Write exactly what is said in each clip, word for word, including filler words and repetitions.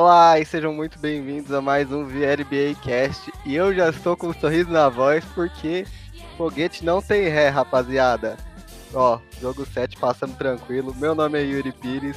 Olá e sejam muito bem-vindos a mais um N B A Cast. E eu já estou com um sorriso na voz porque foguete não tem ré, rapaziada. Ó, jogo sete passando tranquilo. Meu nome é Yuri Pires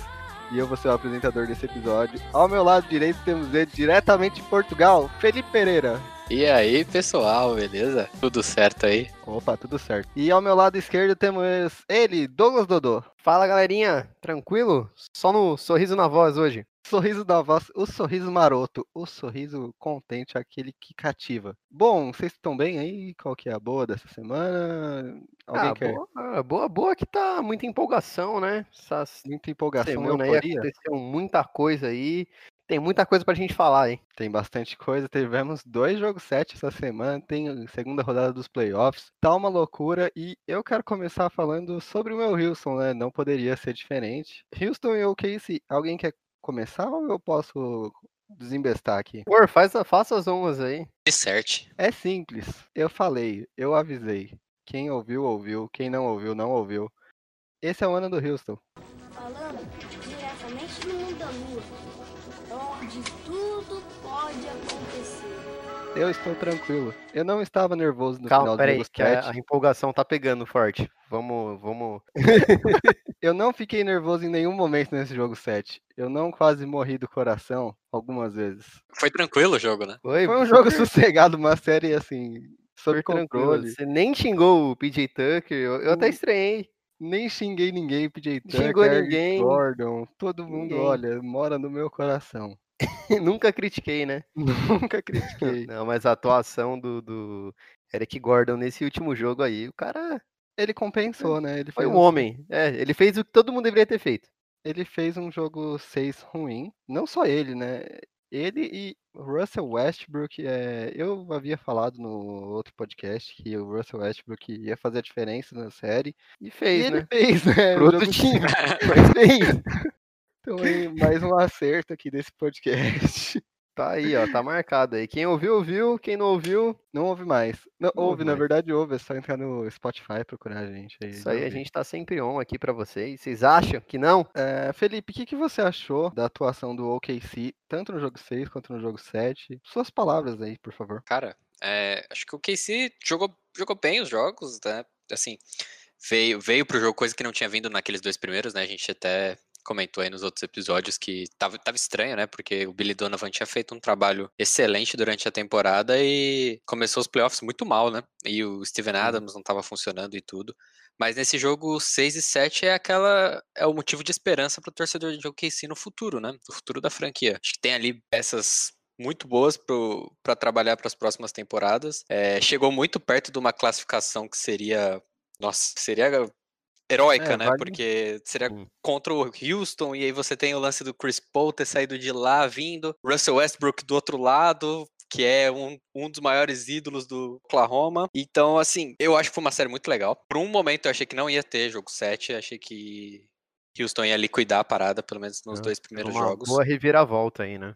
e eu vou ser o apresentador desse episódio. Ao meu lado direito temos ele diretamente de Portugal, Felipe Pereira. E aí, pessoal, beleza? Tudo certo aí? Opa, tudo certo. E ao meu lado esquerdo temos ele, Douglas Dodô. Fala, galerinha. Tranquilo? Só no sorriso na voz hoje. Sorriso da voz, o sorriso maroto, o sorriso contente, aquele que cativa. Bom, vocês estão bem aí? Qual que é a boa dessa semana? Alguém ah, quer? Boa, boa, boa que tá muita empolgação, né? Essas muita empolgação, semana aí aconteceu muita coisa aí. Tem muita coisa pra gente falar, hein? Tem bastante coisa, tivemos dois jogos sete essa semana, tem segunda rodada dos playoffs, tá uma loucura e eu quero começar falando sobre o meu Houston, né? Não poderia ser diferente. Houston e O K C, alguém quer começar ou eu posso desembestar aqui? Por, faz, faça as honras aí. De certo. É simples, eu falei, eu avisei. Quem ouviu, ouviu, quem não ouviu, não ouviu. Esse é o ano do Houston. Falando diretamente no mundo da lua. Onde tudo pode acontecer. Eu estou tranquilo. Eu não estava nervoso no Calma, final do jogo sete. A, a empolgação tá pegando forte. Vamos, vamos... Eu não fiquei nervoso em nenhum momento nesse jogo sete. Eu não quase morri do coração algumas vezes. Foi tranquilo o jogo, né? Foi, Foi um jogo sossegado, uma série assim, sob controle. Você nem xingou o P J Tucker. Eu, eu até estranhei. Nem xinguei ninguém, P J Tucker, Eric Gordon, todo mundo, ninguém. Olha, mora no meu coração. Nunca critiquei, né? Nunca critiquei. Não, mas a atuação do, do Eric Gordon nesse último jogo aí, o cara... Ele compensou, é, né? Ele foi um homem. É, ele fez o que todo mundo deveria ter feito. Ele fez um jogo seis ruim, não só ele, né? Ele e Russell Westbrook, é, eu havia falado no outro podcast que o Russell Westbrook ia fazer a diferença na série. E fez, e ele né? fez, né? Pro outro time. Mas fez. Então, aí, mais um acerto aqui desse podcast. Tá aí, ó, tá marcado aí. Quem ouviu, ouviu. Quem não ouviu, não ouve mais. Não, não ouve, mais. Na verdade, ouve. É só entrar no Spotify e procurar a gente. Aí, isso aí, ouve. A gente tá sempre on aqui pra vocês. Vocês acham que não? É, Felipe, o que, que você achou da atuação do O K C, tanto no jogo seis quanto no jogo sete? Suas palavras aí, por favor. Cara, é, acho que o O K C jogou, jogou bem os jogos, né? Assim, veio, veio pro jogo, coisa que não tinha vindo naqueles dois primeiros, né? A gente até... comentou aí nos outros episódios que tava, tava estranho, né? Porque o Billy Donovan tinha feito um trabalho excelente durante a temporada e começou os playoffs muito mal, né? E o Steven Adams não tava funcionando e tudo. Mas nesse jogo seis e sete é aquela... é o motivo de esperança pro torcedor de O K C no futuro, né? O futuro da franquia. Acho que tem ali peças muito boas pro, pra trabalhar para as próximas temporadas. É, chegou muito perto de uma classificação que seria... Nossa, seria... heróica, é, né, vale... porque seria contra o Houston, e aí você tem o lance do Chris Paul ter saído de lá, vindo, Russell Westbrook do outro lado, que é um, um dos maiores ídolos do Oklahoma, então, assim, eu acho que foi uma série muito legal. Por um momento eu achei que não ia ter jogo sete, achei que Houston ia liquidar a parada, pelo menos nos é, dois primeiros uma jogos. Deu uma boa reviravolta aí, né?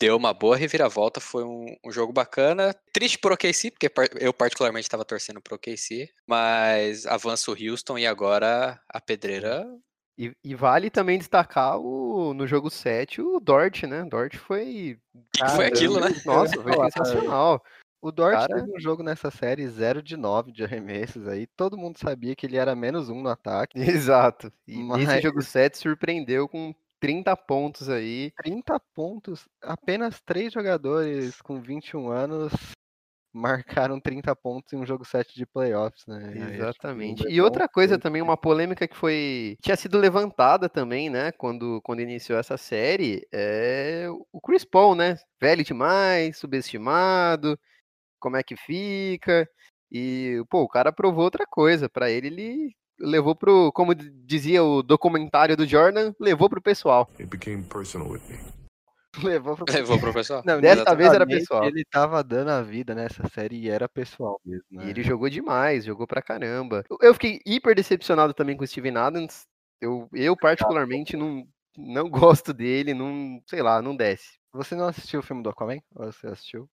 Deu uma boa reviravolta, foi um, um jogo bacana. Triste pro O K C, porque eu particularmente estava torcendo pro O K C, mas avança o Houston e agora a pedreira... E, e vale também destacar o, no jogo sete o Dort, né? Dort foi... Cara, foi aquilo, né? Nossa, foi sensacional. O Dort cara... teve um jogo nessa série zero de nove de arremessos aí, todo mundo sabia que ele era menos um no ataque. Exato. E mas... nesse jogo sete surpreendeu com trinta pontos aí. trinta pontos? Apenas três jogadores com vinte e um anos marcaram trinta pontos em um jogo sete de playoffs, né? Exatamente. E outra coisa também, uma polêmica que foi... tinha sido levantada também, né? Quando, quando iniciou essa série, é o Chris Paul, né? Velho demais, subestimado... como é que fica, e, pô, o cara provou outra coisa, pra ele, ele levou pro, como dizia o documentário do Jordan, levou pro pessoal. It became personal with me. Levou pro pessoal. Levou pro pessoal. Não, dessa vez era pessoal. Ele tava dando a vida nessa série e era pessoal mesmo, né? E ele jogou demais, jogou pra caramba. Eu fiquei hiper decepcionado também com o Steven Adams, eu, eu particularmente não, não gosto dele, não, sei lá, não desce. Você não assistiu o filme do Aquaman? Você assistiu?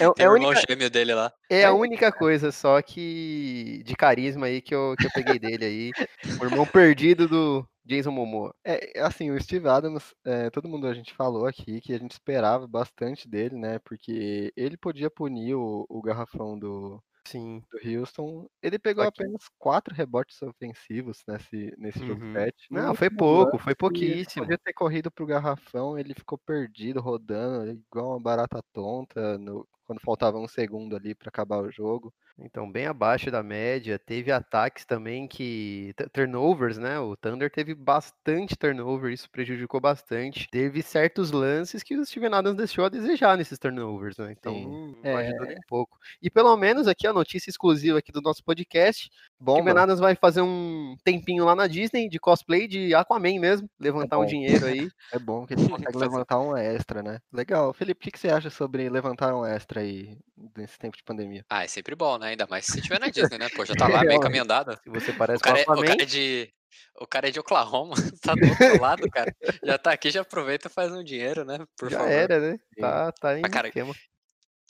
É, é, é o única... irmão gêmeo dele lá. É a única coisa só que de carisma aí que eu, que eu peguei dele aí. O irmão perdido do, Jason Momoa. É, assim, o Steve Adams, é, todo mundo a gente falou aqui que a gente esperava bastante dele, né? Porque ele podia punir o, o garrafão do, Sim. do Houston. Ele pegou aqui. apenas quatro rebotes ofensivos nesse, nesse uhum. jogo sete. Não, foi pouco, foi pouquíssimo. Podia ter corrido pro garrafão, ele ficou perdido, rodando, igual uma barata tonta, no, quando faltava um segundo ali para acabar o jogo. Então, bem abaixo da média. Teve ataques também que... Turnovers, né? O Thunder teve bastante turnover, isso prejudicou bastante. Teve certos lances que o Steven Adams deixou a desejar nesses turnovers, né? Então, Sim, não é... ajudou nem um pouco. E pelo menos aqui a notícia exclusiva aqui do nosso podcast. Bom, Steven mano. Adams vai fazer um tempinho lá na Disney, de cosplay de Aquaman mesmo. Levantar é um dinheiro aí. É bom que ele consegue levantar um extra, né? Legal. Felipe, o que, que você acha sobre levantar um extra aí nesse tempo de pandemia? Ah, é sempre bom, né? Ainda mais se estiver na Disney, né? Pô, já tá lá meio caminhada. Você parece o cara, é, o cara é de O cara é de Oklahoma, tá do outro lado, cara. Já tá aqui, já aproveita e faz um dinheiro, né? Por já favor. era, né? Tá, tá em ah, cara, esquema.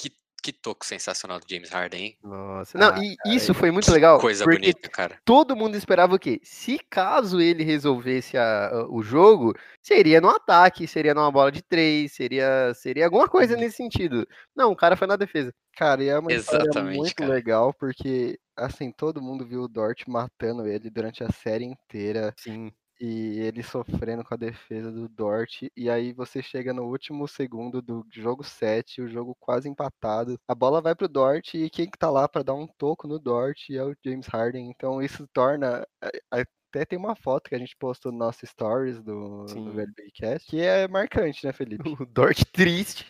Que, que toco sensacional do James Harden, hein? Nossa. Não, ah, e cara, isso foi muito legal. Coisa bonita, cara. Todo mundo esperava o quê? Se caso ele resolvesse a, a, o jogo, seria no ataque, seria numa bola de três, seria, seria alguma coisa nesse sentido. Não, o cara foi na defesa. Cara, e é uma Exatamente, história muito cara. legal, porque, assim, todo mundo viu o Dort matando ele durante a série inteira. Sim. E ele sofrendo com a defesa do Dort. E aí você chega no último segundo do jogo sete, o jogo quase empatado. A bola vai pro Dort e quem que tá lá pra dar um toco no Dort é o James Harden. Então isso torna... Até tem uma foto que a gente postou no nosso stories do, do VLBcast, que é marcante, né, Felipe? O Dort triste.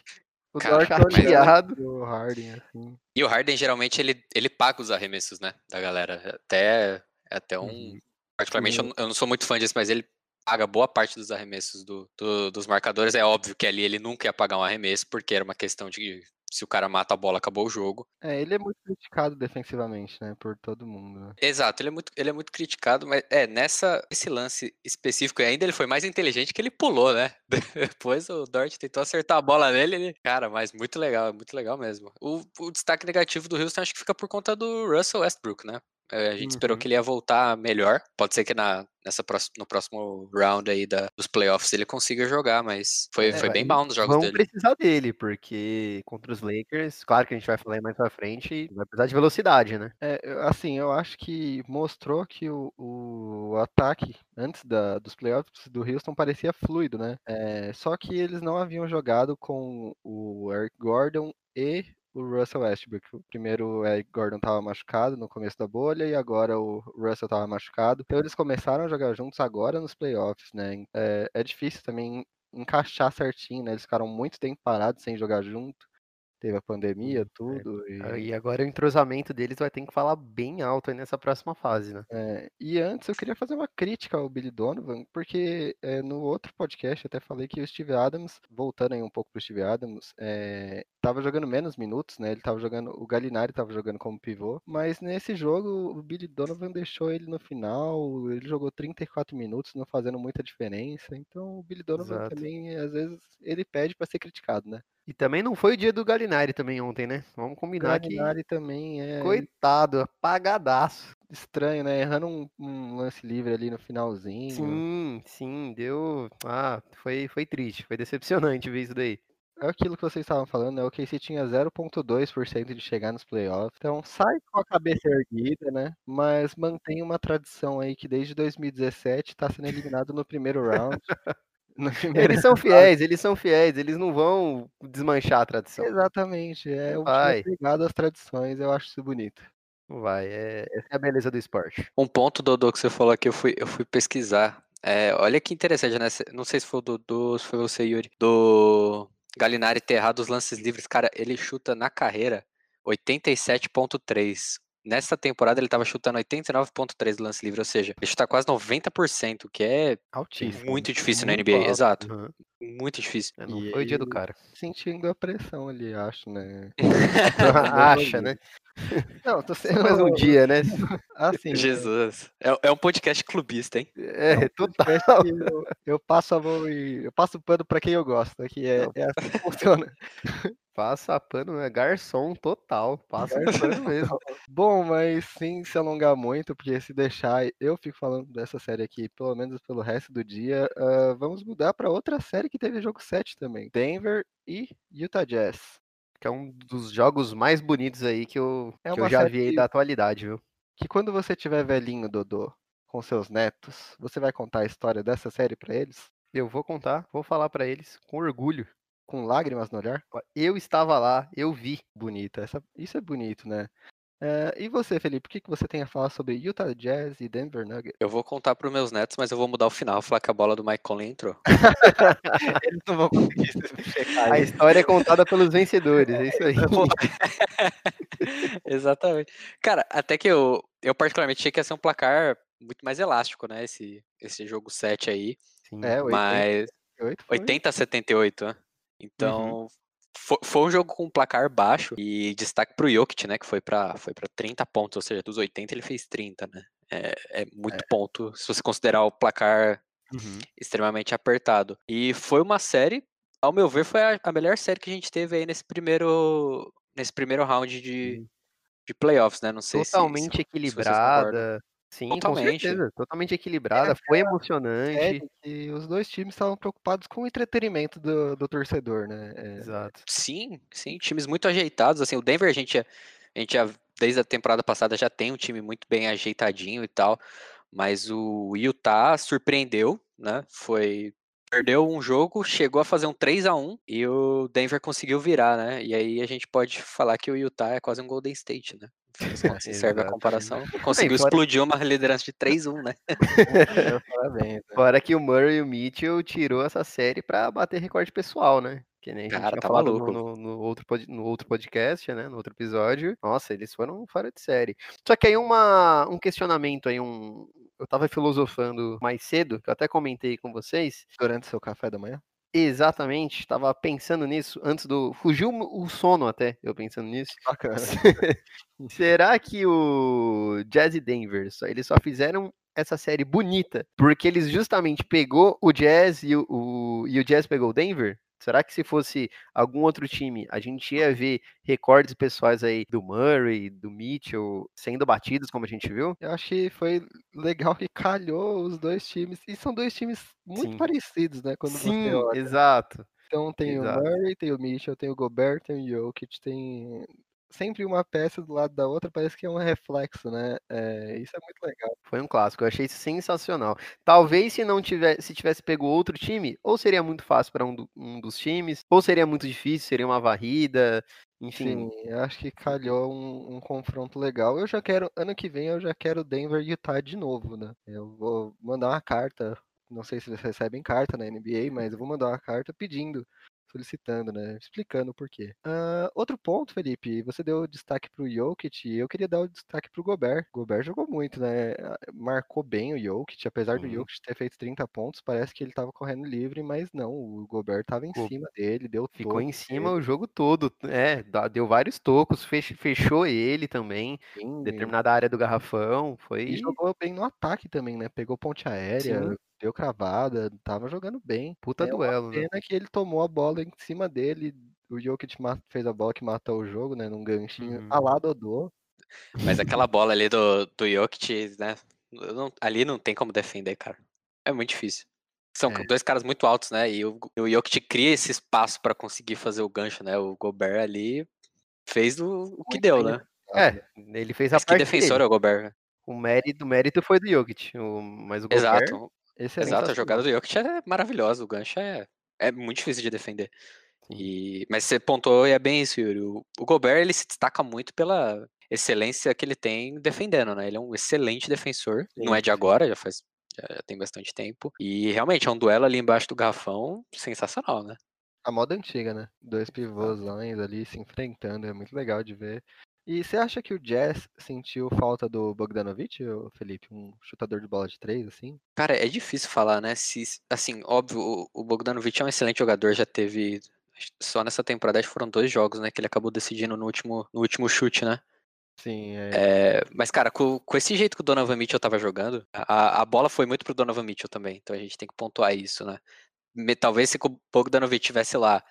O Dort olhado. O Harden, assim. E o Harden, geralmente, ele, ele paga os arremessos, né, da galera. Até, até um... Hum. Particularmente, hum. eu não sou muito fã disso, mas ele paga boa parte dos arremessos do, do, dos marcadores. É óbvio que ali ele nunca ia pagar um arremesso, porque era uma questão de... Se o cara mata a bola, acabou o jogo. É, ele é muito criticado defensivamente, né? Por todo mundo. Né? Exato, ele é, muito, ele é muito criticado, mas é, nessa, esse lance específico, ainda ele foi mais inteligente que ele pulou, né? Depois o Dort tentou acertar a bola nele, ele... Cara, mas muito legal, muito legal mesmo. O, o destaque negativo do Houston acho que fica por conta do Russell Westbrook, né? A gente uhum. esperou que ele ia voltar melhor. Pode ser que na, nessa próxima, no próximo round aí da, dos playoffs ele consiga jogar, mas foi, é, foi bem mal nos jogos vão dele. Vamos precisar dele, porque contra os Lakers, claro que a gente vai falar mais pra frente, vai precisar de velocidade, né? É, assim, eu acho que mostrou que o, o ataque antes da, dos playoffs do Houston parecia fluido, né? É, só que eles não haviam jogado com o Eric Gordon e... o Russell Westbrook. O primeiro Eric Gordon tava machucado no começo da bolha e agora o Russell tava machucado. Então eles começaram a jogar juntos agora nos playoffs, né? É, é difícil também encaixar certinho, né? Eles ficaram muito tempo parados sem jogar junto. Teve a pandemia, tudo. É, e... e agora o entrosamento deles vai ter que falar bem alto aí nessa próxima fase, né? É, e antes eu queria fazer uma crítica ao Billy Donovan, porque é, no outro podcast eu até falei que o Steve Adams, voltando aí um pouco pro Steve Adams, é, tava jogando menos minutos, né? Ele tava jogando, o Gallinari tava jogando como pivô, mas nesse jogo o Billy Donovan deixou ele no final, ele jogou trinta e quatro minutos, não fazendo muita diferença, então o Billy Donovan Exato. também, às vezes, ele pede para ser criticado, né? E também não foi o dia do Gallinari também ontem, né? Vamos combinar aqui. Gallinari também é... Coitado, apagadaço. Estranho, né? Errando um, um lance livre ali no finalzinho. Sim, sim, deu... Ah, foi, foi triste, foi decepcionante ver isso daí. É aquilo que vocês estavam falando, né? O O K C tinha zero vírgula dois por cento de chegar nos playoffs. Então sai com a cabeça erguida, né? Mas mantém uma tradição aí que desde dois mil e dezessete tá sendo eliminado no primeiro round. Eles são fiéis, eles são fiéis, eles não vão desmanchar a tradição. Exatamente, é o time ligado às tradições, eu acho isso bonito. Vai, é, essa é a beleza do esporte. Um ponto, Dodô, que você falou aqui, eu fui, eu fui pesquisar. É, olha que interessante, né? Não sei se foi o Dodô, se foi você, Yuri. Do Gallinari ter errado os lances livres, cara, ele chuta na carreira oitenta e sete vírgula três por cento. Nessa temporada ele tava chutando oitenta e nove vírgula três por cento do lance livre, ou seja, ele chuta quase noventa por cento, que é Altíssimo. muito difícil muito na N B A, alto. exato. Uhum. Muito difícil. Né? Não e foi o dia do cara. Sentindo a pressão ali, acho, né? Acha, né? Não, tô sendo mais um dia, né? Assim, Jesus. É, é um podcast clubista, hein? É, é um total. Eu, eu passo a mão e eu passo o pano pra quem eu gosto, que é, é assim que funciona. Passa pano, é garçom total. Passa pano mesmo. Bom, mas sem se alongar muito, porque se deixar, eu fico falando dessa série aqui, pelo menos pelo resto do dia. Uh, vamos mudar pra outra série que teve jogo sete também. Denver e Utah Jazz. Que é um dos jogos mais bonitos aí que eu, é que eu já vi aí da atualidade, viu? Que quando você tiver velhinho, Dodô, com seus netos, você vai contar a história dessa série pra eles? Eu vou contar, vou falar pra eles com orgulho, com lágrimas no olhar. Eu estava lá, eu vi. Bonita, essa, isso é bonito, né? Uh, e você, Felipe, o que, que você tem a falar sobre Utah Jazz e Denver Nuggets? Eu vou contar para os meus netos, mas eu vou mudar o final, falar que a bola do Mike Conley entrou. Eles não vão conseguir checar. A história é contada pelos vencedores, é isso aí. Exatamente. Cara, até que eu, eu particularmente achei que ia ser um placar muito mais elástico, né, esse, esse jogo sete aí. Sim. É, mas oitenta a setenta e oito, né? Então... Uhum. Foi um jogo com um placar baixo e destaque pro Jokic, né, que foi pra, foi pra trinta pontos, ou seja, dos oitenta ele fez trinta, né, é, é muito é. ponto se você considerar o placar uhum. extremamente apertado. E foi uma série, ao meu ver, foi a, a melhor série que a gente teve aí nesse primeiro, nesse primeiro round de, de playoffs, né, não sei Totalmente se, se, equilibrada. Se Sim, totalmente. Com certeza, totalmente equilibrada, é, foi emocionante. É, e os dois times estavam preocupados com o entretenimento do, do torcedor, né? É. Exato. Sim, sim, times muito ajeitados, assim, o Denver a gente, a gente já, desde a temporada passada já tem um time muito bem ajeitadinho e tal, mas o Utah surpreendeu, né? Foi, perdeu um jogo, chegou a fazer um três a um e o Denver conseguiu virar, né? E aí a gente pode falar que o Utah é quase um Golden State, né? Se serve a comparação, conseguiu Bem, fora... explodir uma liderança de três a um, né? Fora que o Murray e o Mitchell tirou essa série pra bater recorde pessoal, né? Que nem a gente Cara, tá maluco. No, no, outro pod... no outro podcast, né? No outro episódio. Nossa, eles foram fora de série. Só que aí uma... um questionamento aí, um... eu tava filosofando mais cedo, que eu até comentei com vocês. Durante o seu café da manhã? Exatamente, tava pensando nisso antes do... Fugiu o sono até, eu pensando nisso. Bacana. Será que o Jazz e Denver, só, eles só fizeram essa série bonita porque eles justamente pegou o Jazz e o, o, e o Jazz pegou o Denver? Será que se fosse algum outro time, a gente ia ver recordes pessoais aí do Murray, do Mitchell, sendo batidos, como a gente viu? Eu acho que foi legal que calhou os dois times. E são dois times muito Sim. parecidos, né? Quando Sim, você olha. Exato. Então tem exato. O Murray, tem o Mitchell, tem o Gobert, tem o Jokic, tem... Sempre uma peça do lado da outra, parece que é um reflexo, né? É, isso é muito legal. Foi um clássico, eu achei sensacional. Talvez se não tivesse, se tivesse pego outro time, ou seria muito fácil para um, do, um dos times, ou seria muito difícil, seria uma varrida, enfim. Sim, eu acho que calhou um, um confronto legal. Eu já quero, ano que vem, eu já quero Denver e Utah de novo, né? Eu vou mandar uma carta, não sei se vocês recebem carta na N B A, mas eu vou mandar uma carta pedindo. Solicitando, né? Explicando o porquê. Uh, outro ponto, Felipe, você deu destaque pro Jokic, eu queria dar o destaque pro Gobert. O Gobert jogou muito, né? Marcou bem o Jokic, apesar uhum. do Jokic ter feito trinta pontos, parece que ele tava correndo livre, mas não, o Gobert tava em Go... cima dele, deu Ficou toco, em cima dele. O jogo todo, é, deu vários tocos, fechou ele também, em determinada área do garrafão, foi... E jogou bem no ataque também, né? Pegou ponte aérea... Sim. Deu cravada, tava jogando bem. Puta é duelo, pena né? que ele tomou a bola em cima dele. O Jokic fez a bola que matou o jogo, né? Num ganchinho. Hum. A lá, Dodô. Mas aquela bola ali do, do Jokic, né? Não, ali não tem como defender, cara. É muito difícil. São é. dois caras muito altos, né? E o, o Jokic cria esse espaço pra conseguir fazer o gancho, né? O Gobert ali fez o, o que muito deu, bem. Né? É, ele fez a mas parte que defensor dele. É o Gobert. O mérito, o mérito foi do Jokic, o, mas o Gobert... Exato. Excelente. Exato, a jogada do Jokic é maravilhosa, o gancho é, é muito difícil de defender. E, mas você pontuou e é bem isso, Yuri. O, o Gobert, ele se destaca muito pela excelência que ele tem defendendo, né? Ele é um excelente defensor, sim, não é de agora, já faz já, já tem bastante tempo. E realmente é um duelo ali embaixo do garrafão sensacional, né? A moda antiga, né? Dois pivôzões ali se enfrentando, é muito legal de ver. E você acha que o Jazz sentiu falta do Bogdanović, Felipe? Um chutador de bola de três, assim? Cara, é difícil falar, né? Se, assim, óbvio, o Bogdanović é um excelente jogador, já teve... Só nessa temporada foram dois jogos, né? Que ele acabou decidindo no último, no último chute, né? Sim, é. É, mas, cara, com, com esse jeito que o Donovan Mitchell tava jogando, a, a bola foi muito pro Donovan Mitchell também, então a gente tem que pontuar isso, né? Talvez se o Bogdanović tivesse lá,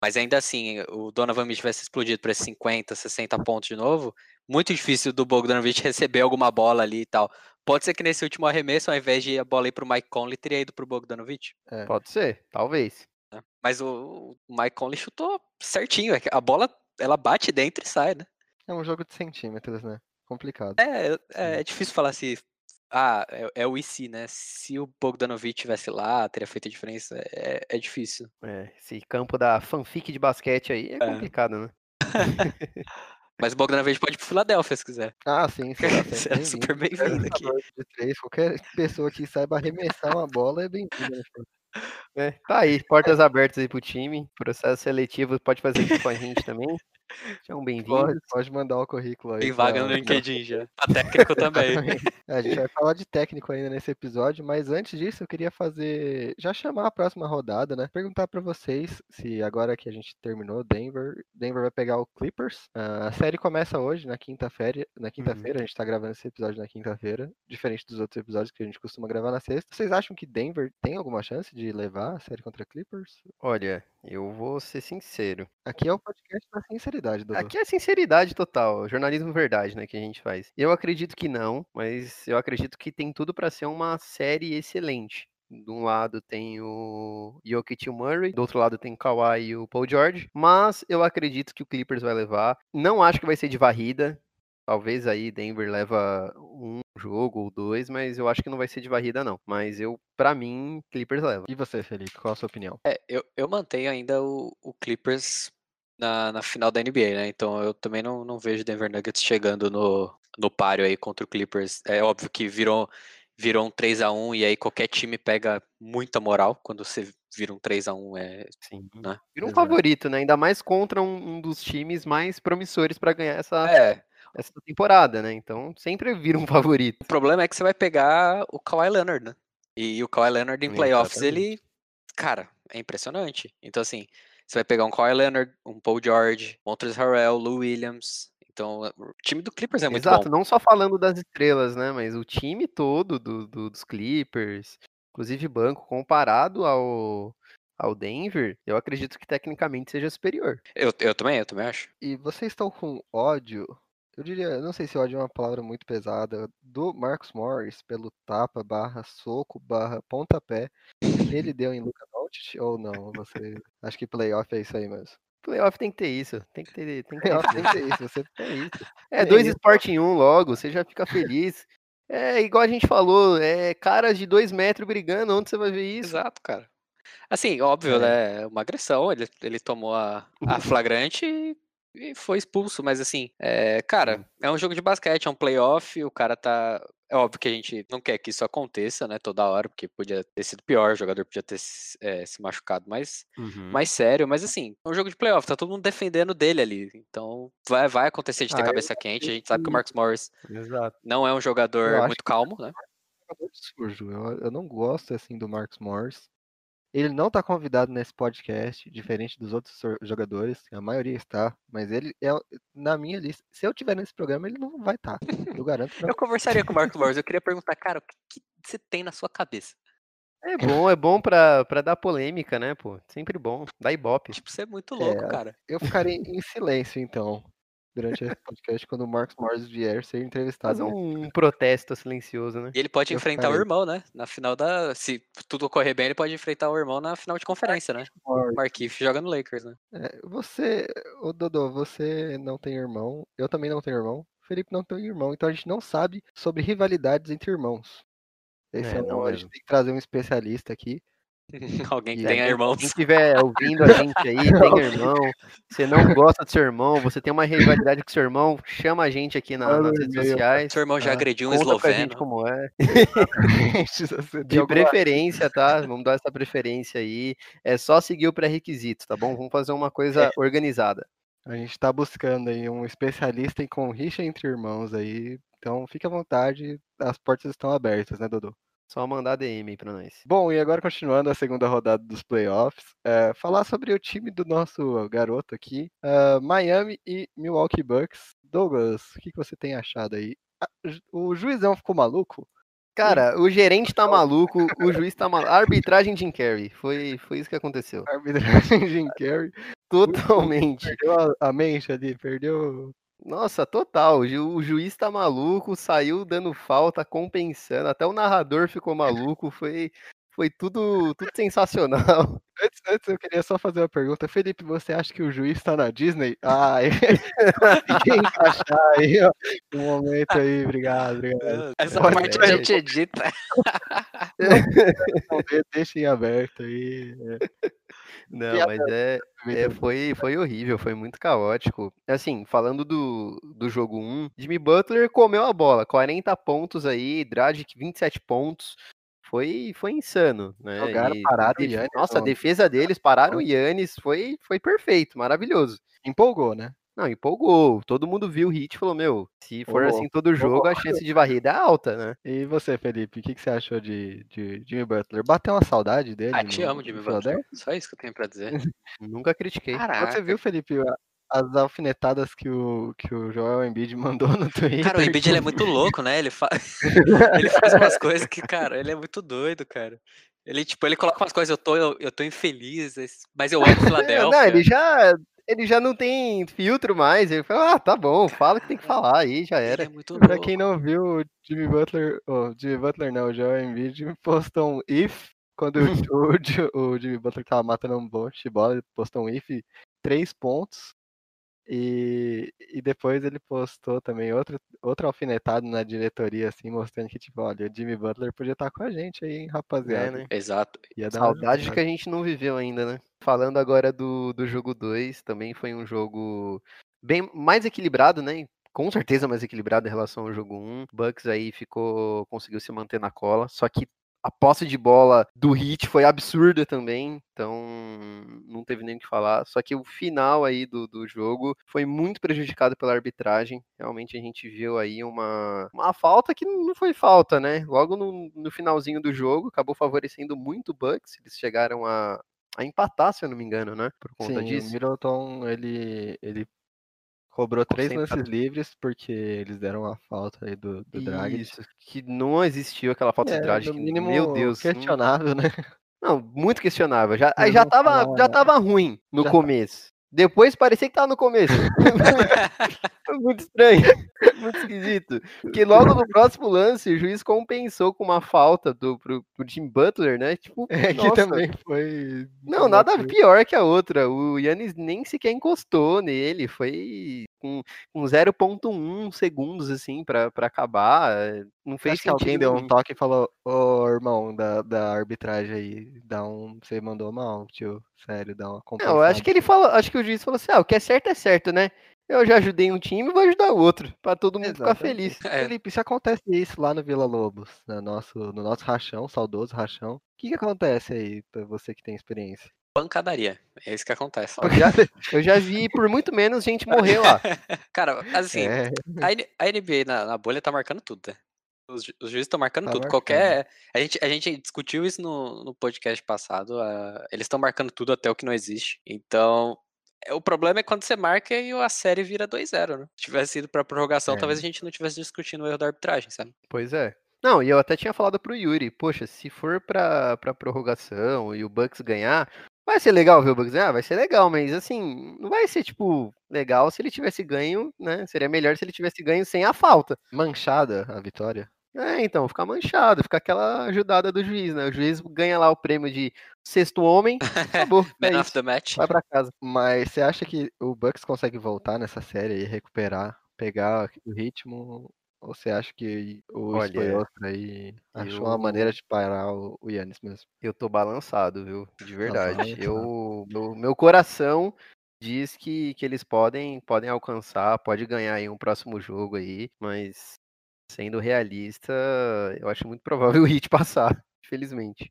mas ainda assim, o Donovan Mitchell tivesse explodido para esses cinquenta, sessenta pontos de novo, muito difícil do Bogdanović receber alguma bola ali e tal. Pode ser que nesse último arremesso, ao invés de a bola ir pro Mike Conley, teria ido pro Bogdanović. É. Pode ser, talvez. Mas o, o Mike Conley chutou certinho, a bola, ela bate dentro e sai, né? É um jogo de centímetros, né? Complicado. É, é, é difícil falar se... Ah, é, é o I C, né? Se o Bogdanović tivesse lá, teria feito a diferença. É, é difícil. É, esse campo da fanfic de basquete aí é, é. complicado, né? Mas o Bogdanović pode ir pro Filadélfia, se quiser. Ah, sim. sim, sim. Você é super bem-vindo aqui. De três, qualquer pessoa que saiba arremessar uma bola é bem-vinda, né? É, tá aí, portas abertas aí pro time, processo seletivo, pode fazer isso com a gente também. Sejam bem-vindos. Pode, pode mandar o currículo aí. Tem vaga pra... no LinkedIn já. Tá técnico também. É, a gente vai falar de técnico ainda nesse episódio, mas antes disso eu queria fazer, já chamar a próxima rodada, né? Perguntar pra vocês se agora que a gente terminou, Denver, Denver vai pegar o Clippers. Uh, a série começa hoje, na quinta-feira, na quinta-feira, uhum. A gente tá gravando esse episódio na quinta-feira, diferente dos outros episódios que a gente costuma gravar na sexta. Vocês acham que Denver tem alguma chance de levar a série contra Clippers? Olha, eu vou ser sincero. Aqui é o podcast da sinceridade, Dudu. Aqui é sinceridade total, jornalismo verdade, né, que a gente faz. Eu acredito que não, mas eu acredito que tem tudo pra ser uma série excelente. De um lado tem o Jokic e o Murray, do outro lado tem o Kawhi e o Paul George, mas eu acredito que o Clippers vai levar. Não acho que vai ser de varrida. Talvez aí Denver leva um jogo ou dois, mas eu acho que não vai ser de varrida, não. Mas eu, pra mim, Clippers leva. E você, Felipe? Qual a sua opinião? É, eu, eu mantenho ainda o, o Clippers na, na final da N B A, né? Então eu também não, não vejo Denver Nuggets chegando no, no páreo aí contra o Clippers. É óbvio que virou, virou um três a um e aí qualquer time pega muita moral quando você vira um três a um. É, sim, né? Vira um favorito, né? Ainda mais contra um, um dos times mais promissores pra ganhar essa... É. Essa temporada, né? Então sempre vira um favorito. O problema é que você vai pegar o Kawhi Leonard, né? E o Kawhi Leonard em é, playoffs, exatamente. Ele, cara, é impressionante. Então, assim, você vai pegar um Kawhi Leonard, um Paul George, Montrezl Harrell, Lou Williams. Então, o time do Clippers é muito Exato, bom. Exato, não só falando das estrelas, né? Mas o time todo do, do, dos Clippers, inclusive banco, comparado ao... ao Denver, eu acredito que tecnicamente seja superior. Eu, eu também, eu também acho. E vocês estão com ódio... Eu diria, não sei se ódio é uma palavra muito pesada, do Marcus Morris pelo tapa, barra, soco, barra, pontapé, que ele deu em Luka Doncic, ou não? Você... Acho que playoff é isso aí mesmo. Playoff tem que ter isso, tem que ter, tem que ter, tem que ter isso, você tem isso. É, tem dois esportes em um logo, você já fica feliz. É, igual a gente falou, é caras de dois metros brigando, onde você vai ver isso? Exato, cara. Assim, óbvio, é. né, uma agressão, ele, ele tomou a, a flagrante e... E foi expulso, mas assim, é, cara, é um jogo de basquete, é um playoff, o cara tá... É óbvio que a gente não quer que isso aconteça, né, toda hora, porque podia ter sido pior, o jogador podia ter é, se machucado mais, uhum. mais sério, mas assim, é um jogo de playoff, tá todo mundo defendendo dele ali, então vai, vai acontecer de ter ah, cabeça eu... quente, a gente sabe que o Marcus Morris Exato. não é um jogador muito calmo, né? É um absurdo, eu, eu não gosto, assim, do Marcus Morris. Ele não está convidado nesse podcast, diferente dos outros jogadores, a maioria está, mas ele é na minha lista. Se eu tiver nesse programa, ele não vai estar. Eu garanto. Não. Eu conversaria com o Marcos Morris, eu queria perguntar, cara, o que, que você tem na sua cabeça? É bom, é bom pra, pra dar polêmica, né, pô? Sempre bom, dá ibope. Tipo, você é muito louco, é, cara. Eu ficaria em silêncio, então, durante esse podcast, quando o Marcus Morris vier ser entrevistado. Fazer um, um protesto silencioso, né? E ele pode eu enfrentar falei. o irmão, né? Na final da... Se tudo ocorrer bem, ele pode enfrentar o irmão na final de conferência, né? O Markieff joga no Lakers, né? É, você... Ô, Dodô, você não tem irmão. Eu também não tenho irmão. O Felipe não tem irmão. Então a gente não sabe sobre rivalidades entre irmãos. Esse é, é não, a gente tem que trazer um especialista aqui. Alguém que tenha irmãos. Quem estiver ouvindo a gente aí, tem irmão. Você não gosta do seu irmão, você tem uma rivalidade com seu irmão, chama a gente aqui na, nas redes sociais. Seu irmão já agrediu um esloveno. Conta pra gente como é. De preferência, tá? Vamos dar essa preferência aí. É só seguir o pré-requisito, tá bom? Vamos fazer uma coisa organizada. A gente tá buscando aí um especialista em rixa entre irmãos aí. Então fique à vontade, as portas estão abertas, né, Dodô? Só mandar D M aí pra nós. Bom, e agora continuando a segunda rodada dos playoffs, é, falar sobre o time do nosso garoto aqui, uh, Miami e Milwaukee Bucks. Douglas, o que, que você tem achado aí? O juizão ficou maluco? Cara, o gerente tá maluco, o juiz tá maluco. Arbitragem Jim Carrey, foi, foi isso que aconteceu. Arbitragem Jim Carrey. Totalmente. Perdeu a, a mente ali, perdeu... Nossa, total. O juiz tá maluco, saiu dando falta, compensando. Até o narrador ficou maluco, foi... Foi tudo, tudo sensacional. Antes, antes, eu queria só fazer uma pergunta. Felipe, você acha que o juiz tá na Disney? Ah, quem encaixar aí, ó. Um momento aí, obrigado, obrigado. Essa pode parte a gente edita. Deixa em aberto aí. Não, mas é, é, foi, foi horrível, foi muito caótico. Assim, falando do, do jogo um, Jimmy Butler comeu a bola. quarenta pontos aí, Dragic vinte e sete pontos. Foi, foi insano, né? Jogaram, e, pararam e, o Giannis. Nossa, a defesa deles, pararam o Giannis, foi, foi perfeito, maravilhoso. Empolgou, né? Não, empolgou. Todo mundo viu o hit e falou, meu, se for oh, assim todo oh, jogo, oh, a chance de varrida é alta, né? E você, Felipe, o que, que você achou de, de Jimmy Butler? Bateu uma saudade dele? Ah, te no... amo, Jimmy Butler. Só isso que eu tenho pra dizer. Nunca critiquei. Caraca. Você viu, Felipe, as alfinetadas que o, que o Joel Embiid mandou no Twitter. Cara, o Embiid ele é muito louco, né? Ele, fa... ele faz umas coisas que, cara, ele é muito doido, cara. Ele, tipo, ele coloca umas coisas, eu tô, eu, eu tô infeliz, mas eu amo Filadélfia. Não, ele já, ele já não tem filtro mais. Ele fala, ah, tá bom, fala o que tem que falar aí, já era. É muito pra louco. Quem não viu, o Jimmy Butler, oh, Jimmy Butler não, o Joel Embiid postou um if, quando o, o Jimmy Butler tava matando um bote de bola, ele postou um if, três pontos. E, e depois ele postou também outro, outro alfinetado na diretoria, assim, mostrando que, tipo, olha, o Jimmy Butler podia estar com a gente aí, hein, rapaziada. É, né? Exato. E a saudade que a gente não viveu ainda, né? Falando agora do, do jogo dois, também foi um jogo bem mais equilibrado, né? Com certeza mais equilibrado em relação ao jogo um. Bucks aí ficou, conseguiu se manter na cola, só que a posse de bola do Heat foi absurda também, então não teve nem o que falar. Só que o final aí do, do jogo foi muito prejudicado pela arbitragem. Realmente a gente viu aí uma, uma falta que não foi falta, né? Logo no, no finalzinho do jogo, acabou favorecendo muito o Bucks. Eles chegaram a, a empatar, se eu não me engano, né? Por conta Sim, disso. O Middleton, ele... ele... cobrou três lances livres, porque eles deram a falta aí do, do Drag. Isso, que não existiu aquela falta é, de Drag. No mínimo, meu Deus, questionável, não... né? Não, muito questionável. Já, aí já tava, já tava ruim no já começo. Tá. Depois parecia que tava no começo. Muito estranho, muito esquisito. Porque logo no próximo lance, o juiz compensou com uma falta do pro, pro Jimmy Butler, né? Tipo, é, nossa, que também foi... Não, nada pior que a outra. O Giannis nem sequer encostou nele. Foi com, com zero vírgula um segundos, assim, pra, pra acabar. Não fez sentido. Alguém deu um toque e falou, ô, oh, irmão, da, da arbitragem aí, dá um... você mandou mal, tio. Sério, dá uma compensada. Não, acho que ele falou, acho que o juiz falou assim, ah, o que é certo é certo, né? Eu já ajudei um time, vou ajudar o outro, pra todo mundo Exato. Ficar feliz. É. Felipe, se acontece isso lá no Vila Lobos, no nosso, no nosso rachão, saudoso rachão, o que, que acontece aí, pra você que tem experiência? Pancadaria, é isso que acontece. Eu já, eu já vi, por muito menos, gente morrer lá. Cara, assim, é. a, a N B A na, na bolha tá marcando tudo, né? Os, os juízes estão marcando tá tudo. Marcando. Qualquer... A gente, a gente discutiu isso no, no podcast passado, uh, eles estão marcando tudo até o que não existe. Então... O problema é quando você marca e a série vira dois a zero, né? Se tivesse ido pra prorrogação, é. talvez a gente não tivesse discutindo o erro da arbitragem, sabe? Pois é. Não, e eu até tinha falado pro Yuri, poxa, se for pra, pra prorrogação e o Bucks ganhar, vai ser legal ver o Bucks ganhar? Vai ser legal, mas assim, não vai ser, tipo, legal se ele tivesse ganho, né? Seria melhor se ele tivesse ganho sem a falta. Manchada a vitória. É, então, ficar manchado, ficar aquela ajudada do juiz, né? O juiz ganha lá o prêmio de sexto homem, acabou. Man of the match. Vai pra casa. Mas você acha que o Bucks consegue voltar nessa série e recuperar, pegar o ritmo? Ou você acha que o Spurs aí achou eu... uma maneira de parar o Giannis mesmo? Eu tô balançado, viu? De verdade. Tá eu, meu, meu coração... diz que, que eles podem, podem alcançar, pode ganhar aí um próximo jogo aí, mas... sendo realista, eu acho muito provável o Heat passar, infelizmente.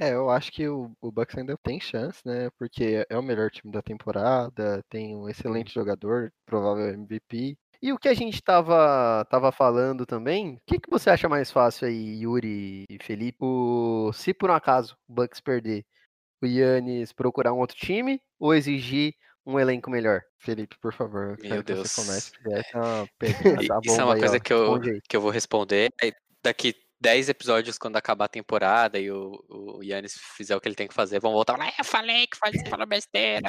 É, eu acho que o, o Bucks ainda tem chance, né? Porque é o melhor time da temporada, tem um excelente jogador, provável M V P. E o que a gente tava, tava falando também, o que, que você acha mais fácil aí, Yuri e Felipe, o, se por um acaso o Bucks perder, o Giannis procurar um outro time ou exigir um elenco melhor. Felipe, por favor. Eu Meu Deus. Que você comece, uma pegada, isso é uma coisa aí, que, eu, que eu vou responder. Daqui dez episódios, quando acabar a temporada e o, o Giannis fizer o que ele tem que fazer, vão voltar e falar, ah, eu falei que faz, falou besteira.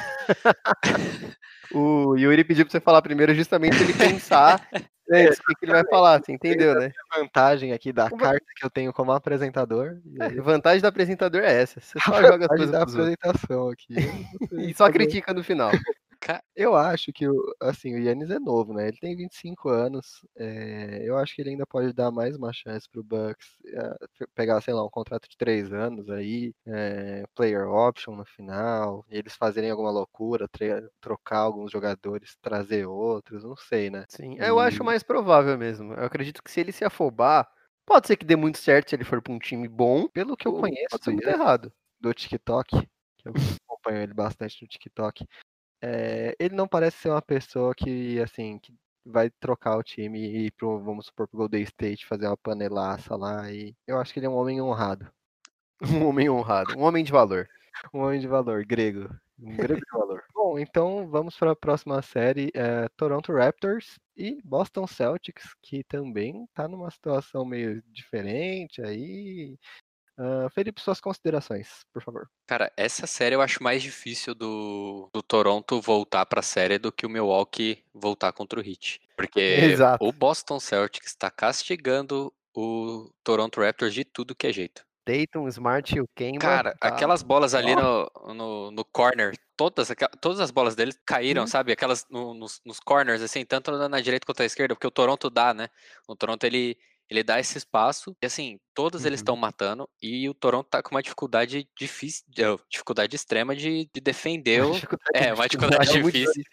O Yuri pediu pra você falar primeiro, justamente pra ele pensar né, o que ele vai falar, você entendeu, né? A vantagem aqui da carta que eu tenho como apresentador. E a vantagem do apresentador é essa, você só joga as coisas da apresentação aqui. E só critica no final. Eu acho que assim, o Giannis é novo, né? Ele tem vinte e cinco anos. É, eu acho que ele ainda pode dar mais uma chance pro Bucks. É, pegar, sei lá, um contrato de três anos aí, é, player option no final, eles fazerem alguma loucura, tre- trocar alguns jogadores, trazer outros, não sei, né? Sim. Eu e... acho mais provável mesmo. Eu acredito que se ele se afobar, pode ser que dê muito certo se ele for pra um time bom. Pelo que eu conheço, pode ser muito errado. Do TikTok, que eu acompanho ele bastante no TikTok. É, ele não parece ser uma pessoa que, assim, que vai trocar o time e ir pro, vamos supor, pro Golden State, fazer uma panelaça lá. E eu acho que ele é um homem honrado. Um homem honrado. Um homem de valor. Um homem de valor, grego. Um grego de valor. Bom, então vamos para a próxima série. É, Toronto Raptors e Boston Celtics, que também tá numa situação meio diferente aí. Uh, Felipe, suas considerações, por favor. Cara, essa série eu acho mais difícil do, do Toronto voltar pra série do que o Milwaukee voltar contra o Heat. Porque Exato. O Boston Celtics tá castigando o Toronto Raptors de tudo que é jeito. Dayton, Smart e o Kemba. Cara, tá... aquelas bolas ali no, no, no corner, todas, todas as bolas deles caíram, hum. sabe? Aquelas no, nos, nos corners, assim, tanto na direita quanto na esquerda, porque o Toronto dá, né? O Toronto, ele... Ele dá esse espaço, e assim, todos uhum. eles estão matando, e o Toronto tá com uma dificuldade difícil, dificuldade extrema de, de defender o... É, uma dificuldade difícil.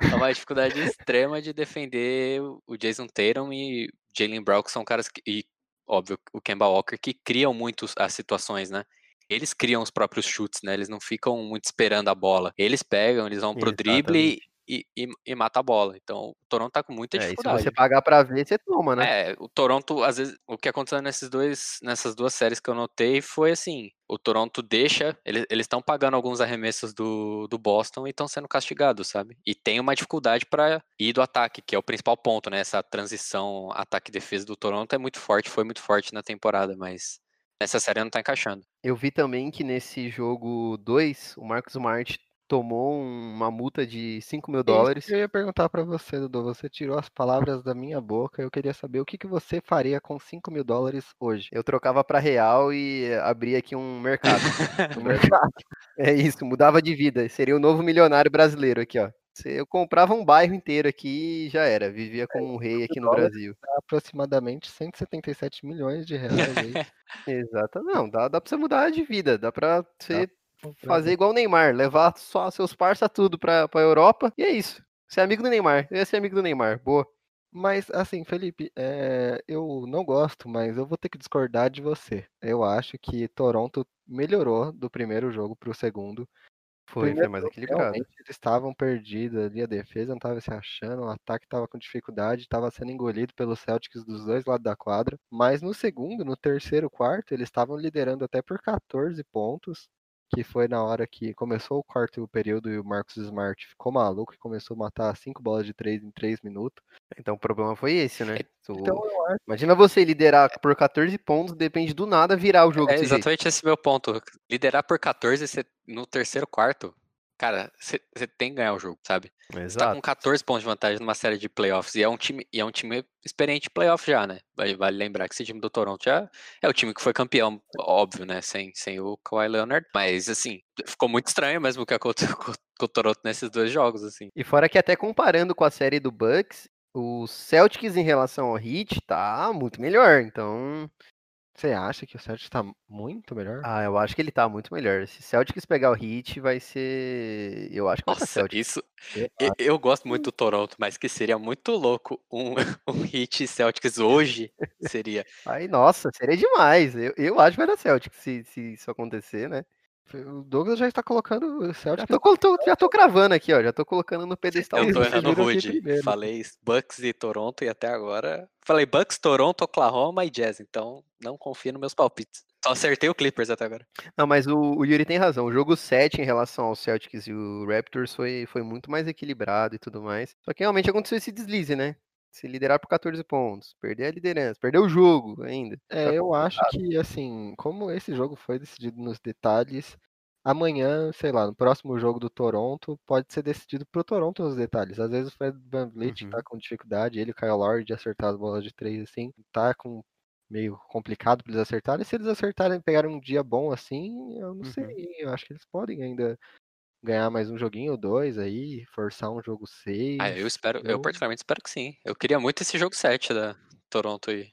É uma dificuldade extrema de defender o Jason Tatum e Jaylen Brown, que são caras que... E, óbvio, o Kemba Walker, que criam muito as situações, né? Eles criam os próprios chutes, né? Eles não ficam muito esperando a bola. Eles pegam, eles vão pro Exatamente. drible... E, e, e mata a bola, então o Toronto tá com muita é, dificuldade. Se você pagar pra ver, você toma, né? É, o Toronto, às vezes, o que aconteceu nesses dois, nessas duas séries que eu notei foi assim, o Toronto deixa, eles estão pagando alguns arremessos do, do Boston e estão sendo castigados, sabe? E tem uma dificuldade pra ir do ataque, que é o principal ponto, né? Essa transição ataque e defesa do Toronto é muito forte, foi muito forte na temporada, mas... nessa série não tá encaixando. Eu vi também que nesse jogo dois, o Marcus Smart tomou uma multa de cinco mil dólares. Eu ia perguntar pra você, Dudu, você tirou as palavras da minha boca, eu queria saber o que, que você faria com cinco mil dólares hoje. Eu trocava pra real e abria aqui um mercado. um mercado. É isso, mudava de vida, seria o novo milionário brasileiro aqui, ó. Eu comprava um bairro inteiro aqui e já era, vivia como um rei aqui no Brasil. Aproximadamente cento e setenta e sete milhões de reais aí. Exato, não, dá, dá pra você mudar de vida, dá pra você... Tá. Fazer igual o Neymar, levar só seus parça tudo pra, pra Europa, e é isso. Ser amigo do Neymar, eu ia ser amigo do Neymar, boa. Mas, assim, Felipe, é, eu não gosto, mas eu vou ter que discordar de você. Eu acho que Toronto melhorou do primeiro jogo pro segundo. Foi, foi mais equilibrado. Eles estavam perdidos ali, a defesa não estava se achando, o ataque estava com dificuldade, estava sendo engolido pelos Celtics dos dois lados da quadra. Mas no segundo, no terceiro quarto, eles estavam liderando até por catorze pontos. Que foi na hora que começou o quarto período e o Marcus Smart ficou maluco e começou a matar cinco bolas de três em três minutos. Então o problema foi esse, né? Então, o... Imagina você liderar por catorze pontos, depende do nada virar o jogo. É exatamente jeito. Esse meu ponto. Liderar por catorze cê, no terceiro quarto, cara, você tem que ganhar o jogo, sabe? Exato. Você tá com catorze pontos de vantagem numa série de playoffs e é um time, e é um time experiente em playoff já, né? Vale lembrar que esse time do Toronto já é o time que foi campeão, óbvio, né? Sem, sem o Kawhi Leonard. Mas, assim, ficou muito estranho mesmo o que aconteceu com o Toronto nesses dois jogos, assim. E fora que até comparando com a série do Bucks, o Celtics em relação ao Heat tá muito melhor, então... Você acha que o Celtics tá muito melhor? Ah, eu acho que ele tá muito melhor. Se o Celtics pegar o Heat, vai ser... Eu acho que Nossa, vai ser Celtics. Isso... Eu, eu gosto muito do Toronto, mas que seria muito louco um, um Heat Celtics hoje, seria. Ai, nossa, seria demais. Eu, eu acho que vai dar Celtics se, se isso acontecer, né? O Douglas já está colocando o Celtics. Já tô, tô, já tô cravando aqui, ó. Já tô colocando no pedestal. Eu tô errando o Rudy. Falei Bucks e Toronto e até agora... Falei Bucks, Toronto, Oklahoma e Jazz. Então, não confio nos meus palpites. Só acertei o Clippers até agora. Não, mas o, o Yuri tem razão. O jogo sete em relação ao Celtics e o Raptors foi, foi muito mais equilibrado e tudo mais. Só que realmente aconteceu esse deslize, né? Se liderar por catorze pontos, perder a liderança, perder o jogo ainda. É, eu acho que, assim, como esse jogo foi decidido nos detalhes, amanhã, sei lá, no próximo jogo do Toronto, pode ser decidido pro Toronto nos detalhes. Às vezes o Fred VanVleet uhum. tá com dificuldade, ele e o Kyle Lowry de acertar as bolas de três, assim, tá com... meio complicado para eles acertarem. Se eles acertarem e pegarem um dia bom assim, eu não uhum. sei, eu acho que eles podem ainda ganhar mais um joguinho ou dois aí, forçar um jogo seis. Ah, eu espero, eu, eu particularmente espero que sim. Eu queria muito esse jogo sete da Toronto aí.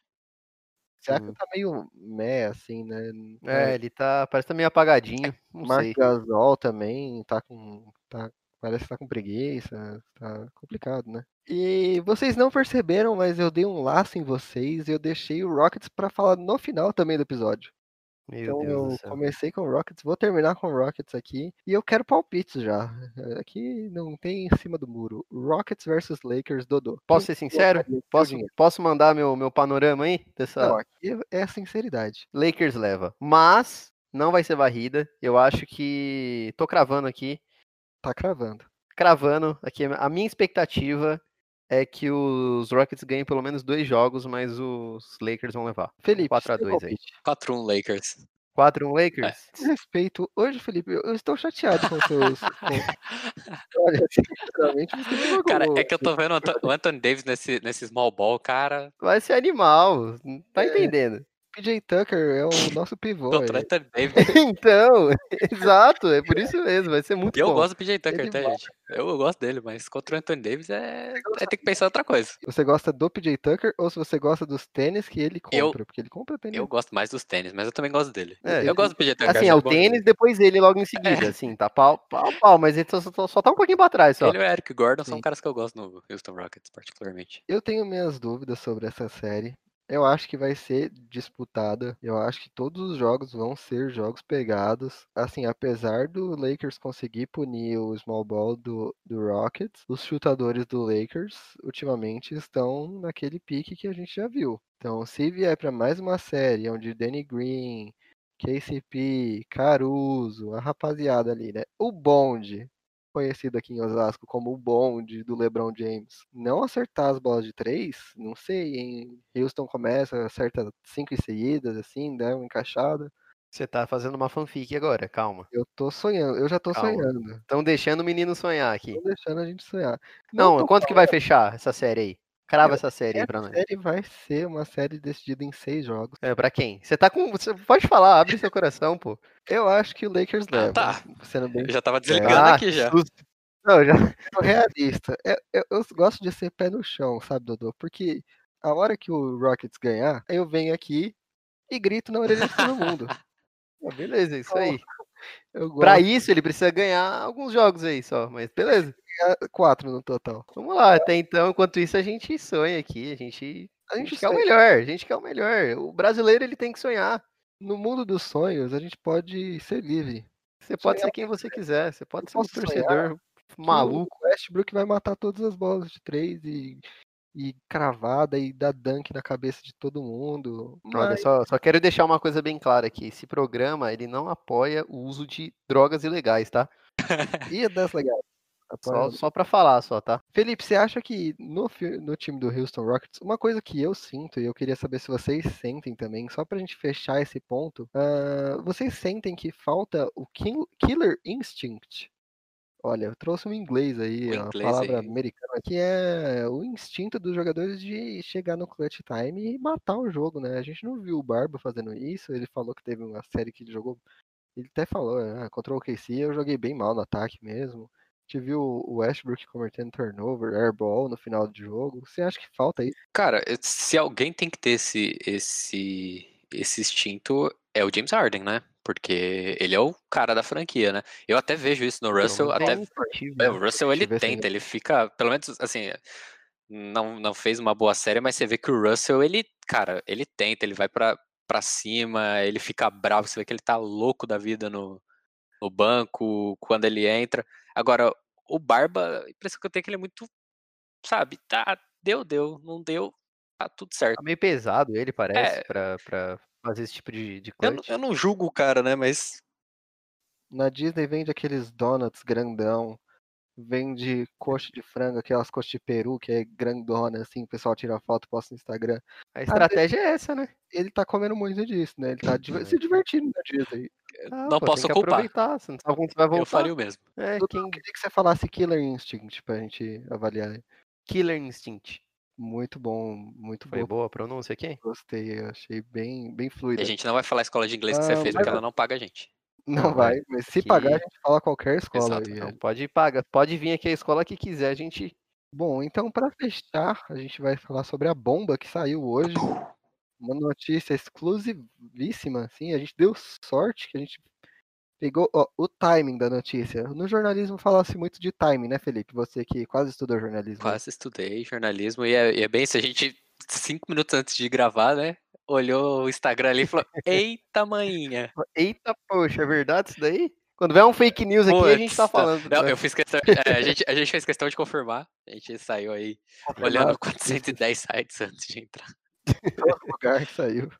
Será que tá meio meh, assim, né? É, é, ele tá, parece que tá meio apagadinho. O Marc Gasol também tá com, tá, parece que tá com preguiça, tá complicado, né? E vocês não perceberam, mas eu dei um laço em vocês e eu deixei o Rockets pra falar no final também do episódio. Meu então Deus eu do céu. Comecei com o Rockets, vou terminar com o Rockets aqui. E eu quero palpites já. Aqui não tem em cima do muro. Rockets versus Lakers, Dodô. Posso ser sincero? Posso, posso mandar meu, meu panorama aí? Dessa... Não, aqui é a sinceridade. Lakers leva. Mas não vai ser varrida. Eu acho que... Tô cravando aqui. Tá cravando. Cravando. Aqui a minha expectativa... é que os Rockets ganhem pelo menos dois jogos, mas os Lakers vão levar. Felipe, quatro a dois aí. quatro a um Lakers. quatro a um Lakers? É. Desrespeito. Hoje, Felipe, eu estou chateado com os seus... Olha, sinceramente, você me jogou. Cara, é que eu tô vendo o Anthony Davis nesse, nesse small ball, cara. Vai ser animal. Não tá é. entendendo. P J Tucker é o nosso pivô. Então, exato, é por isso mesmo, vai ser muito eu bom. Eu gosto do P J Tucker, tá, gente? Eu, eu gosto dele, mas contra o Anthony Davis é, é ter que pensar em outra coisa. Você gosta do P J Tucker ou se você gosta dos tênis que ele compra? Eu, porque ele compra tênis. Eu gosto mais dos tênis, mas eu também gosto dele. É, eu ele, gosto do P J Tucker. Assim, é o tênis, bom. Depois ele logo em seguida, é. assim, tá pau, pau, pau, mas ele só, só, só tá um pouquinho pra trás, só. Ele e o Eric Gordon Sim. são caras que eu gosto no Houston Rockets, particularmente. Eu tenho minhas dúvidas sobre essa série. Eu acho que vai ser disputada. Eu acho que todos os jogos vão ser jogos pegados. Assim, apesar do Lakers conseguir punir o small ball do, do Rockets, os chutadores do Lakers, ultimamente, estão naquele pique que a gente já viu. Então, se vier para mais uma série onde Danny Green, K C P, Caruso, a rapaziada ali, né? O bonde, conhecido aqui em Osasco como o bonde do LeBron James, não acertar as bolas de três, não sei, hein? Houston começa, acerta cinco seguidas, assim, dá uma encaixada. Você tá fazendo uma fanfic agora, calma. Eu tô sonhando, eu já tô calma. sonhando. Estão deixando o menino sonhar aqui. Estão deixando a gente sonhar. Não, não quanto falando. Que vai fechar essa série aí? Crava eu, essa série aí pra nós. A série vai ser uma série decidida em seis jogos. É, pra quem? Você tá com... Você pode falar, abre seu coração, pô. Eu acho que o Lakers leva. Ah, tá. Sendo bem... Eu já tava desligando ah, aqui já. Just... Não, já tô realista. Eu, eu, eu gosto de ser pé no chão, sabe, Dodô? Porque a hora que o Rockets ganhar, eu venho aqui e grito na orelha de todo mundo. Ah, beleza, isso aí. Eu gosto. Pra isso, ele precisa ganhar alguns jogos aí só, mas beleza. Quatro no total. Vamos lá, até então, enquanto isso a gente sonha aqui, a gente, a gente, a gente quer o melhor, a gente quer o melhor. O brasileiro, ele tem que sonhar. No mundo dos sonhos, a gente pode ser livre. Você sonhar pode ser quem você quiser, você pode eu ser um torcedor maluco. O Westbrook vai matar todas as bolas de três e, e cravada e dar dunk na cabeça de todo mundo. Mas... Olha, só, só quero deixar uma coisa bem clara aqui. Esse programa, ele não apoia o uso de drogas ilegais, tá? E das legais. Só, só pra falar, só, tá? Felipe, você acha que no, no time do Houston Rockets, uma coisa que eu sinto, e eu queria saber se vocês sentem também, só pra gente fechar esse ponto, uh, vocês sentem que falta o kill, Killer Instinct? Olha, eu trouxe um inglês aí, o uma inglês palavra aí. Americana, que é o instinto dos jogadores de chegar no clutch time e matar o jogo, né? A gente não viu o Barba fazendo isso, ele falou que teve uma série que ele jogou, ele até falou, ah, contra o O K C eu joguei bem mal no ataque mesmo. A gente viu o Westbrook convertendo turnover, airball no final do jogo. Você acha que falta isso? Cara, se alguém tem que ter esse, esse, esse instinto, é o James Harden, né? Porque ele é o cara da franquia, né? Eu até vejo isso no Russell. Até... É, o Russell, ele tenta, ele fica... Pelo menos, assim, não, não fez uma boa série, mas você vê que o Russell, ele, cara, ele tenta, ele vai pra, pra cima, ele fica bravo, você vê que ele tá louco da vida no... no banco, quando ele entra. Agora, o Barba, a impressão que eu tenho é que ele é muito, sabe, tá, deu, deu, não deu, tá tudo certo. Tá meio pesado ele, parece, é, pra, pra fazer esse tipo de, de clutch. Eu, eu não julgo o cara, né, mas... Na Disney vende aqueles donuts grandão, vende coxa de frango, aquelas coxas de peru, que é grandona, assim, o pessoal tira foto, posta no Instagram. A estratégia ah, é essa, né? Ele tá comendo muito disso, né? Ele tá é. se divertindo na Disney. Ah, não pô, posso tem que culpar. Aproveitar, se não sabe quando você vai voltar. Eu faria o mesmo. É, eu quem... queria que você falasse Killer Instinct pra gente avaliar. Killer Instinct. Muito bom, muito bom. Foi boa a pronúncia aqui? Gostei, achei bem, bem fluida. E a gente não vai falar a escola de inglês que ah, você fez, porque vai... ela não paga a gente. Não, não vai, mas se que... pagar, a gente fala qualquer escola. Exato, não, pode pagar, pode vir aqui a escola que quiser, a gente... Bom, então pra fechar, a gente vai falar sobre a bomba que saiu hoje. Uma notícia exclusivíssima, assim, a gente deu sorte que a gente pegou ó, o timing da notícia. No jornalismo fala-se muito de timing, né, Felipe? Você que quase estudou jornalismo. Quase estudei jornalismo, e é, e é bem se a gente, cinco minutos antes de gravar, né, olhou o Instagram ali e falou, eita maninha. Eita, poxa, é verdade isso daí? Quando vier um fake news aqui, Puts, a gente tá falando. Não, né? eu fiz questão, a, gente, a gente fez questão de confirmar, a gente saiu aí confirmar. Olhando quatrocentos e dez sites antes de entrar. Todo lugar saiu.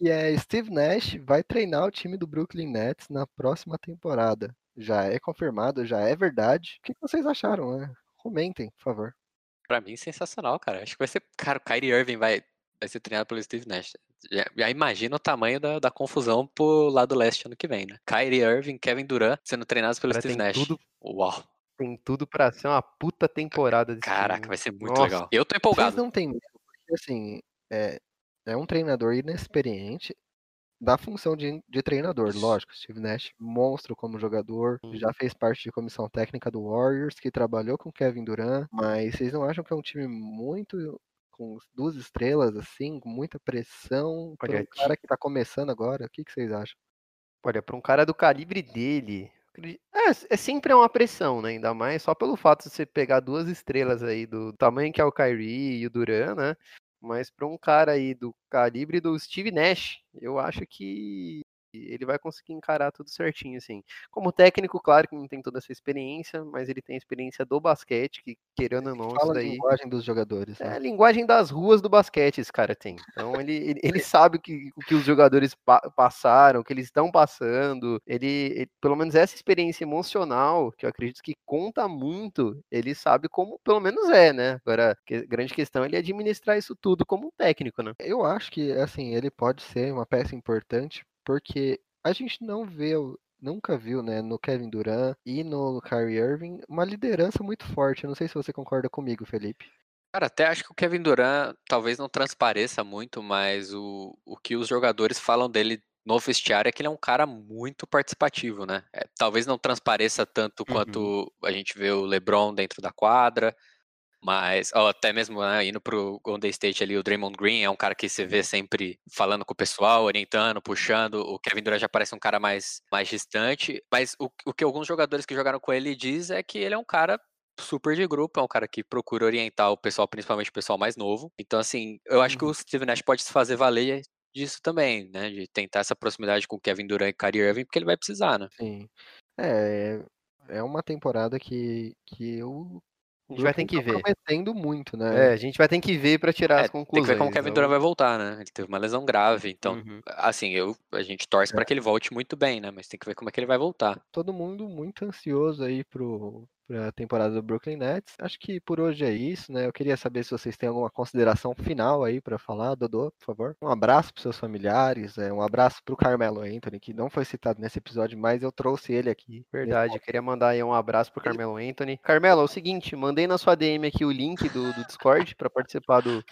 E é, Steve Nash vai treinar o time do Brooklyn Nets na próxima temporada. Já é confirmado, já é verdade. O que vocês acharam, né? Comentem, por favor. Pra mim, sensacional, cara. Acho que vai ser... Cara, o Kyrie Irving vai, vai ser treinado pelo Steve Nash. Já, já imagina o tamanho da, da confusão pro lado leste ano que vem, né? Kyrie Irving, Kevin Durant sendo treinados pelo já Steve Nash. Tudo... Uau! Tem tudo pra ser uma puta temporada desse Caraca, time. Vai ser muito Nossa. Legal. Eu tô empolgado. Vocês não tem medo, porque assim... É, é um treinador inexperiente da função de, de treinador, lógico. Steve Nash, monstro como jogador, hum. já fez parte de comissão técnica do Warriors, que trabalhou com Kevin Durant, mas vocês não acham que é um time muito com duas estrelas, assim, com muita pressão? Olha, um cara que tá começando agora, o que, que vocês acham? Olha, pra um cara do calibre dele, é, é sempre uma pressão, né? Ainda mais só pelo fato de você pegar duas estrelas aí do tamanho que é o Kyrie e o Durant, né? Mas para um cara aí do calibre do Steve Nash, eu acho que ele vai conseguir encarar tudo certinho, assim. Como técnico, claro que não tem toda essa experiência, mas ele tem a experiência do basquete, que querendo ou não, fala isso daí... a linguagem dos jogadores. Né? É a linguagem das ruas do basquete esse cara tem. Então ele, ele, ele sabe o que, que os jogadores pa- passaram, o que eles estão passando. Ele, ele, pelo menos essa experiência emocional, que eu acredito que conta muito, ele sabe como pelo menos é, né? Agora, a grande questão é ele administrar isso tudo como um técnico, né? Eu acho que, assim, ele pode ser uma peça importante, porque a gente não vê, nunca viu, né, no Kevin Durant e no Kyrie Irving, uma liderança muito forte. Eu não sei se você concorda comigo, Felipe. Cara, até acho que o Kevin Durant talvez não transpareça muito, mas o, o que os jogadores falam dele no vestiário é que ele é um cara muito participativo, né? É, talvez não transpareça tanto uhum. quanto a gente vê o LeBron dentro da quadra, mas ó, até mesmo né, indo pro Golden State ali, o Draymond Green é um cara que você vê sempre falando com o pessoal, orientando, puxando. O Kevin Durant já parece um cara mais, mais distante, mas o, o que alguns jogadores que jogaram com ele diz é que ele é um cara super de grupo, é um cara que procura orientar o pessoal, principalmente o pessoal mais novo. Então assim, eu acho que o Steve Nash pode se fazer valer disso também, né, de tentar essa proximidade com o Kevin Durant e Kyrie Irving, porque ele vai precisar, né? Sim, é, é uma temporada que, que eu A gente vai ter que ver. Prometendo muito, né? É, a gente vai ter que ver pra tirar é, as conclusões. Tem que ver como o Kevin Durant vai voltar, né? Ele teve uma lesão grave, então, uhum. assim, eu, a gente torce é. pra que ele volte muito bem, né? Mas tem que ver como é que ele vai voltar. Todo mundo muito ansioso aí pro, pra temporada do Brooklyn Nets. Acho que por hoje é isso, né? Eu queria saber se vocês têm alguma consideração final aí pra falar. Dodô, por favor. Um abraço pros seus familiares, é, um abraço pro Carmelo Anthony, que não foi citado nesse episódio, mas eu trouxe ele aqui. Verdade, eu queria mandar aí um abraço pro Carmelo Anthony. Carmelo, é o seguinte, manda Mandei na sua D M aqui o link do, do Discord para participar do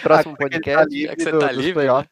próximo podcast. É que você tá livre, ó.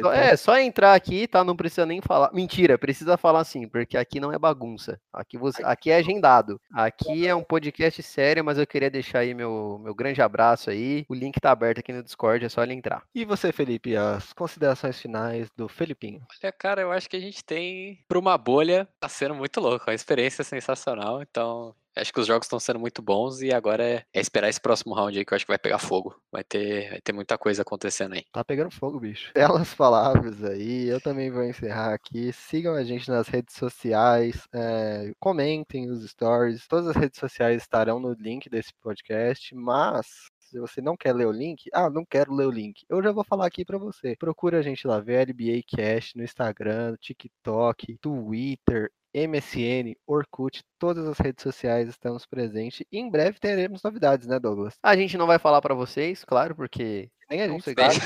Só, é, só entrar aqui, tá? Não precisa nem falar. Mentira, precisa falar sim, porque aqui não é bagunça. Aqui, você, aqui é agendado. Aqui é um podcast sério, mas eu queria deixar aí meu, meu grande abraço aí. O link tá aberto aqui no Discord, é só ele entrar. E você, Felipe, as considerações finais do Felipinho? Olha, cara, eu acho que a gente tem, pra uma bolha, tá sendo muito louco. É uma experiência sensacional, então... Acho que os jogos estão sendo muito bons e agora é, é esperar esse próximo round aí que eu acho que vai pegar fogo. Vai ter, vai ter muita coisa acontecendo aí. Tá pegando fogo, bicho. Belas palavras aí. Eu também vou encerrar aqui. Sigam a gente nas redes sociais. É, comentem os stories. Todas as redes sociais estarão no link desse podcast, mas... se você não quer ler o link, ah, não quero ler o link, eu já vou falar aqui pra você. Procura a gente lá, vê N B A Cast no Instagram, TikTok, Twitter, M S N, Orkut, todas as redes sociais estamos presentes. E em breve teremos novidades, né, Douglas? A gente não vai falar pra vocês, claro, porque... Nem a gente sabe,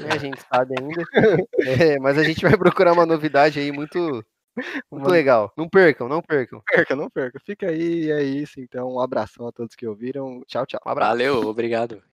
nem a gente sabe ainda. É, mas a gente vai procurar uma novidade aí muito... Muito legal, não percam, não percam perca, não perca, fica aí, é isso então, um abração a todos que ouviram, tchau, tchau, um abraço. Valeu, obrigado.